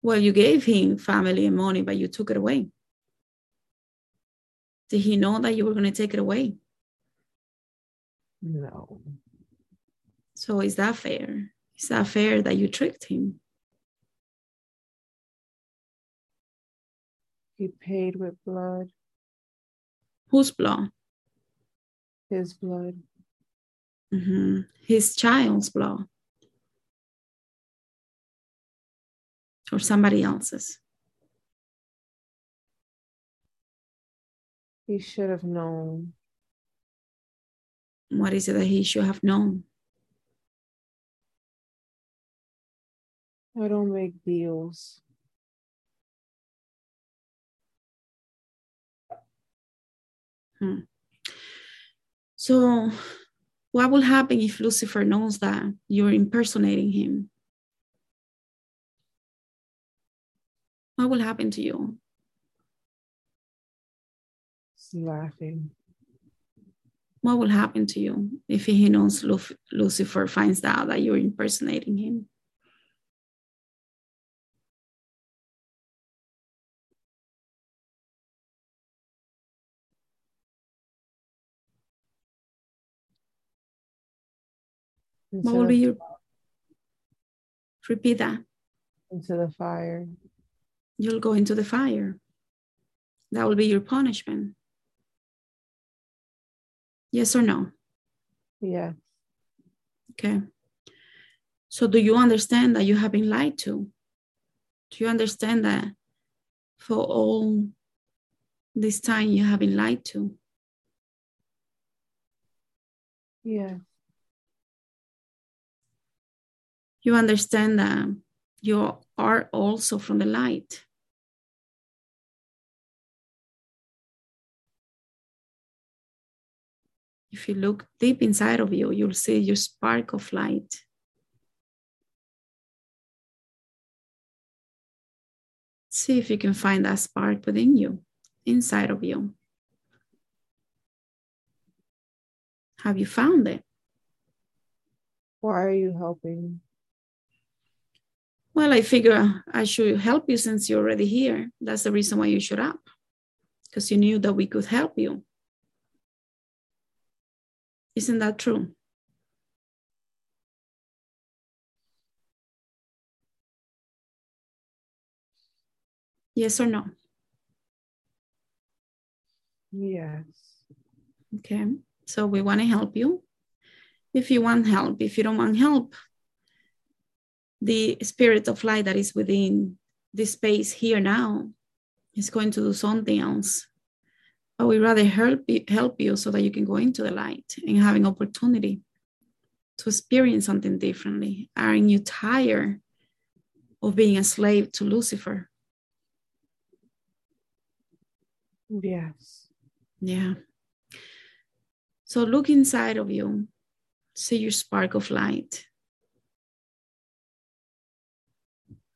Well, you gave him family and money, but you took it away. Did he know that you were going to take it away? No. So is that fair? Is that fair that you tricked him? He paid with blood. Whose blood? His blood. Mm-hmm. His child's blood. Or somebody else's. He should have known. What is it that he should have known? I don't make deals. Hmm. So, what will happen if Lucifer knows that you're impersonating him? What will happen to you? He's laughing. What will happen to you if he knows Luf- Lucifer finds out that you're impersonating him? Instead what will be your... Repeat that. Into the fire. You'll go into the fire. That will be your punishment. Yes or no? Yeah. Okay. So do you understand that you have been lied to? Do you understand that for all this time you have been lied to? Yeah. You understand that you are also from the light? If you look deep inside of you, you'll see your spark of light. See if you can find that spark within you. inside of you. Have you found it? Why are you helping? Well, I figure I should help you since you're already here. That's the reason why you showed up, because you knew that we could help you. Isn't that true? Yes or no? Yes. Okay, so we want to help you. If you want help, if you don't want help, the spirit of light that is within this space here now is going to do something else. But we rather help you, help you so that you can go into the light and have an opportunity to experience something differently. Aren't you tired of being a slave to Lucifer? Yes. Yeah. So look inside of you. See your spark of light.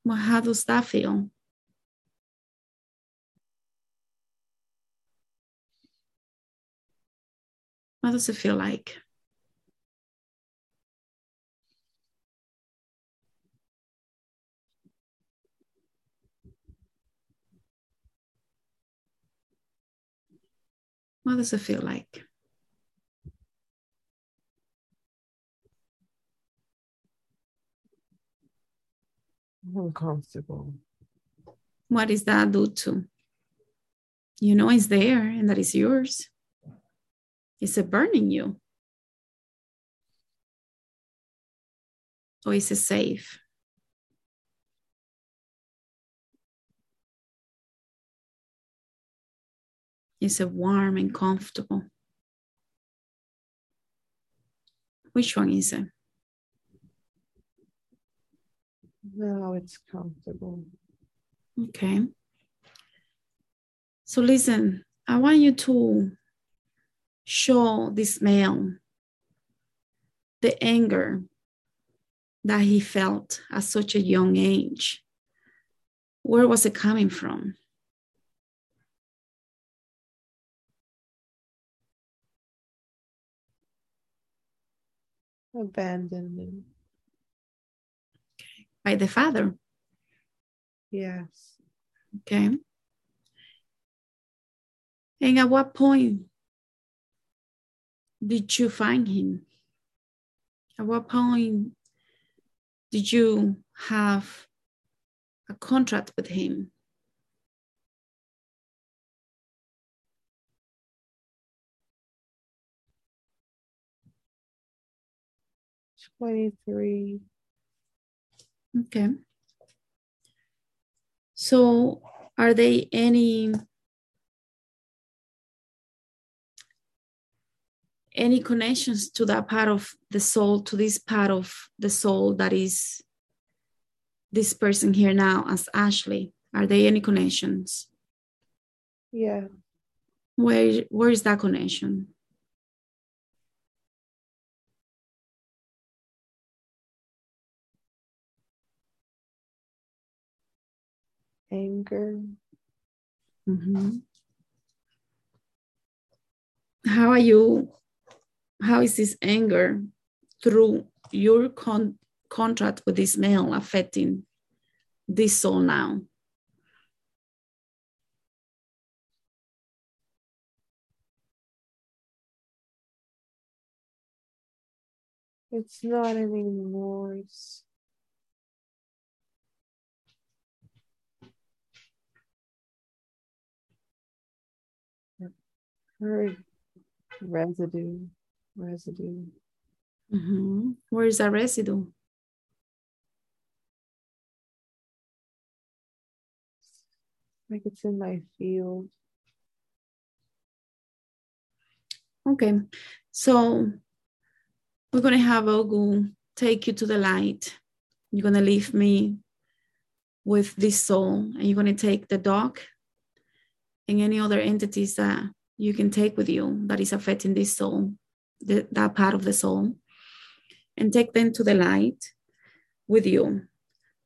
Well, how does that feel? What does it feel like? What does it feel like? Uncomfortable. What is that due to? You know it's there and that is yours. Is it burning you? Or is it safe? Is it warm and comfortable? Which one is it? No, it's comfortable. Okay. So listen, I want you to show this man the anger that he felt at such a young age. Where was it coming from? Abandonment. By the father? Yes. Okay. And at what point did you find him? At what point did you have a contract with him? twenty-three. Okay. So are there any any connections to that part of the soul, to this part of the soul that is this person here now as Ashley? Are there any connections? Yeah. Where where is that connection? Anger. Mm-hmm. How are you? How is this anger through your con- contract with this male affecting this soul now? It's not anymore. It's- Her residue, residue. Mm-hmm. Where is that residue? Like it's in my field. Okay, so we're going to have Ogu take you to the light. You're going to leave me with this soul, and you're going to take the dog and any other entities that you can take with you that is affecting this soul, the, that part of the soul, and take them to the light with you.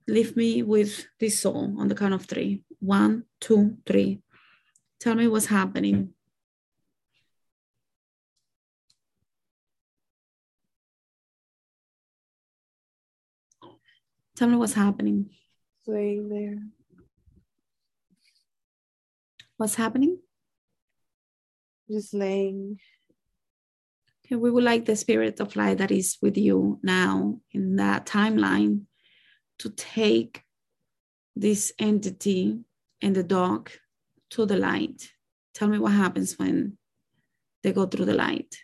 Leave me with this soul on the count of three. One, two, three. Tell me what's happening. Tell me what's happening. Laying there. What's happening? Just laying. Okay, we would like the spirit of light that is with you now in that timeline to take this entity and the dog to the light. Tell me what happens when they go through the light.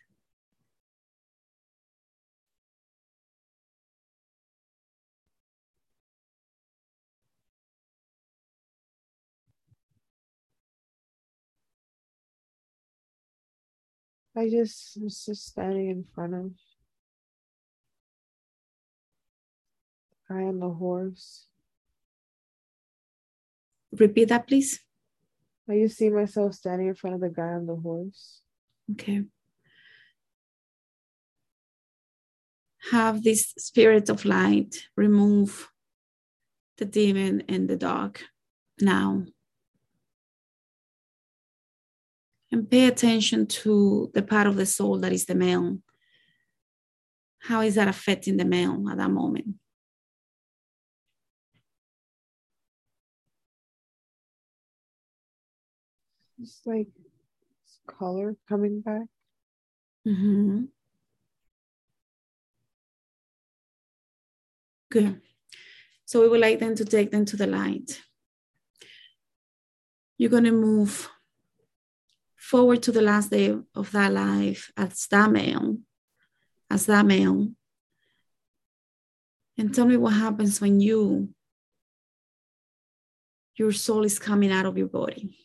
I just was just standing in front of the guy on the horse. Repeat that, please. I just see myself standing in front of the guy on the horse. Okay. Have this spirit of light remove the demon and the dog now. And pay attention to the part of the soul that is the male. How is that affecting the male at that moment? It's like color coming back. Mm-hmm. Good. So we would like them to take them to the light. You're going to move forward to the last day of that life as that male, as that male. And tell me what happens when you, your soul is coming out of your body.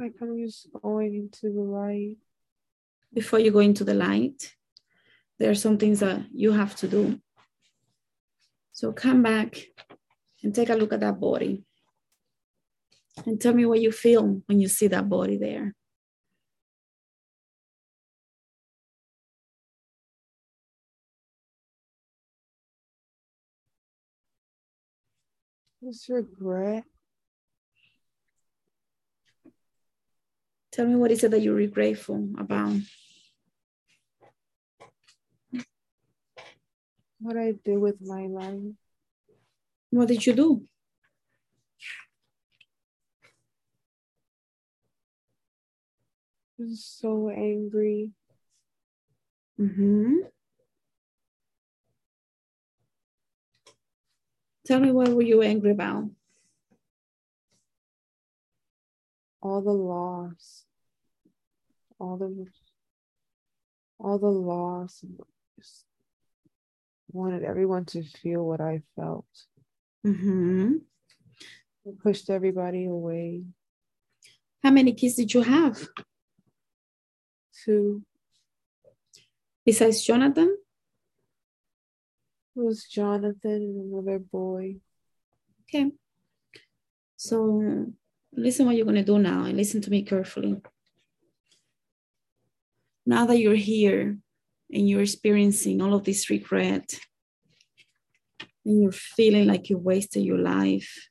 It's like I'm just going into the light. Before you go into the light, there are some things that you have to do. So come back and take a look at that body. And tell me what you feel when you see that body there. Just regret. Tell me what is it that you're grateful about. What I do with my life. What did you do? I'm so angry. Mm-hmm. Tell me what were you angry about? All the loss. All the all the loss. Just wanted everyone to feel what I felt. Mm-hmm. I pushed everybody away. How many kids did you have? Two. Besides Jonathan? It was Jonathan and another boy. Okay. So listen what you're going to do now and listen to me carefully. Now that you're here and you're experiencing all of this regret and you're feeling like you wasted your life,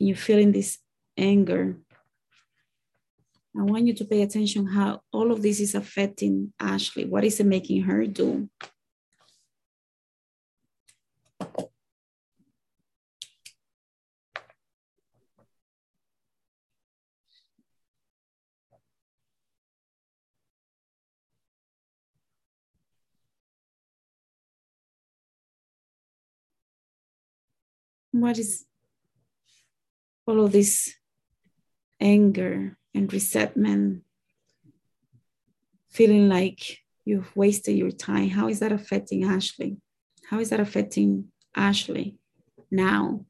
and you're feeling this anger, I want you to pay attention how all of this is affecting Ashley. What is it making her do? What is all of this anger and resentment, feeling like you've wasted your time? How is that affecting Ashley? How is that affecting Ashley now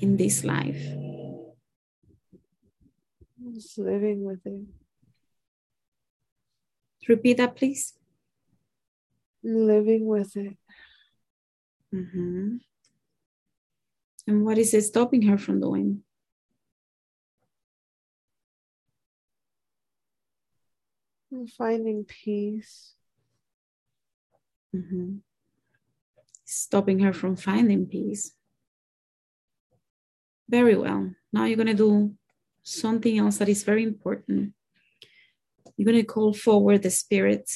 in this life? I'm just living with it. Repeat that, please. Living with it. Mm-hmm. And what is it stopping her from doing? and finding peace. Mm-hmm. Stopping her from finding peace. Very well. Now you're going to do something else that is very important. You're going to call forward the spirit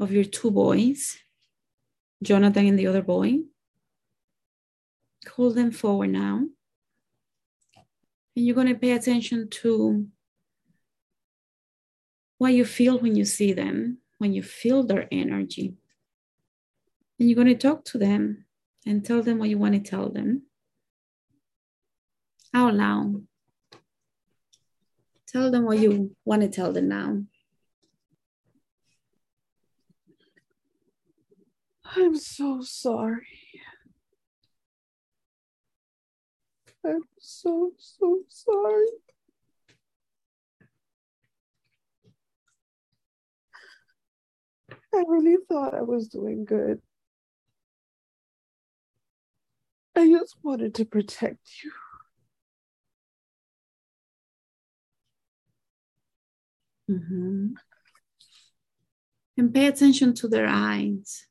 of your two boys, Jonathan and the other boy. Call them forward now. And you're going to pay attention to what you feel when you see them, when you feel their energy. And you're going to talk to them and tell them what you want to tell them. Out loud. Tell them what you want to tell them now. I'm so sorry. I'm so, so sorry. I really thought I was doing good. I just wanted to protect you. Mm-hmm. And pay attention to their eyes.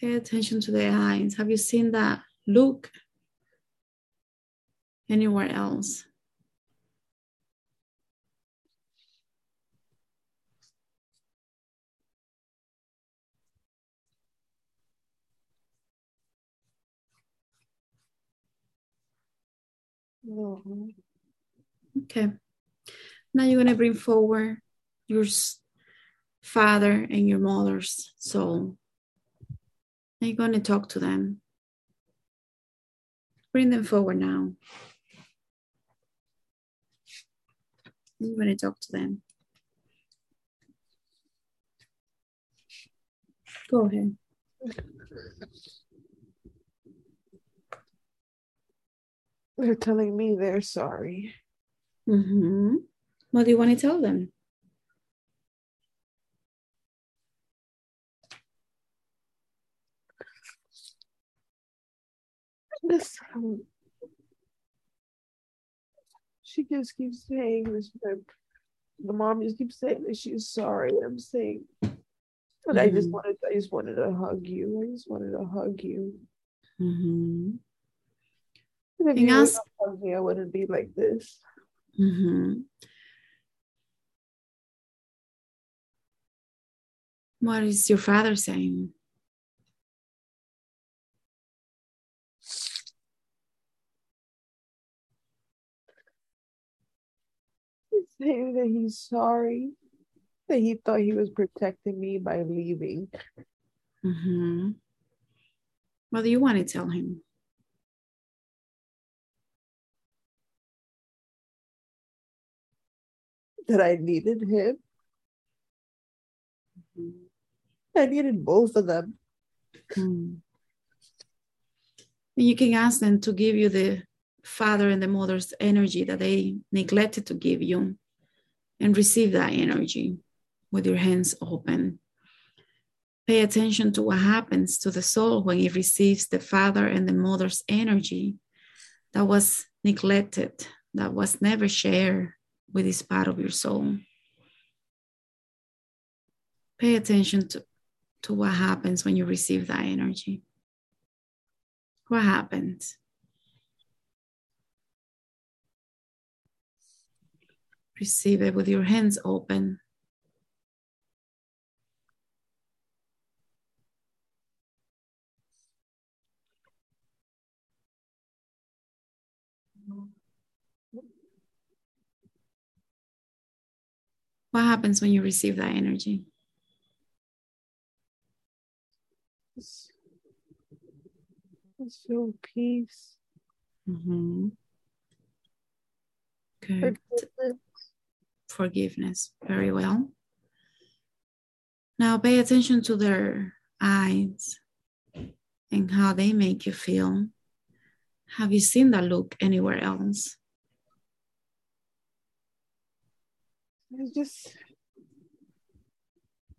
Pay attention to their eyes. Have you seen that look anywhere else? No. Okay. Now you're going to bring forward your father and your mother's soul. And you're going to talk to them. Bring them forward now. And you're going to talk to them. Go ahead. They're telling me they're sorry. Mm-hmm. What do you want to tell them? This, um, she just keeps saying this. The mom just keeps saying that she's sorry. I'm saying, but mm-hmm. I just wanted, I just wanted to hug you. I just wanted to hug you. Mm-hmm. And if and you were not hug me, I wouldn't be like this. Mm-hmm. What is your father saying? He's saying that he's sorry, that he thought he was protecting me by leaving. Mm-hmm. What do you want to tell him? That I needed him. Mm-hmm. I needed both of them. Mm. And you can ask them to give you the father and the mother's energy that they neglected to give you, and receive that energy with your hands open. Pay attention to what happens to the soul when it receives the father and the mother's energy that was neglected, that was never shared with this part of your soul. Pay attention to, to what happens when you receive that energy. What happens? Receive it with your hands open. What happens when you receive that energy? It's, it's so peace. Mm-hmm. Good. Forgiveness. Forgiveness. Very well. Now pay attention to their eyes and how they make you feel. Have you seen that look anywhere else? It's just,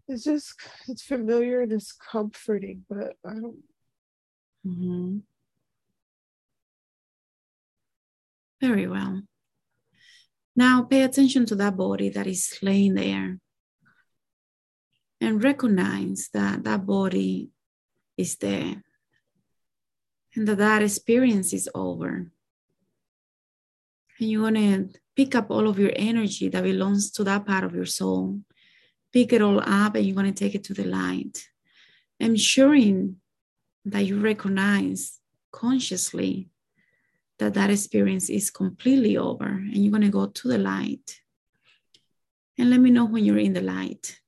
it's just, it's familiar and it's comforting, but I don't. Mm-hmm. Very well. Now pay attention to that body that is laying there and recognize that that body is there and that that experience is over. And you're going to pick up all of your energy that belongs to that part of your soul. Pick it all up and you're going to take it to the light. Ensuring that you recognize consciously that that experience is completely over and you're going to go to the light. And let me know when you're in the light.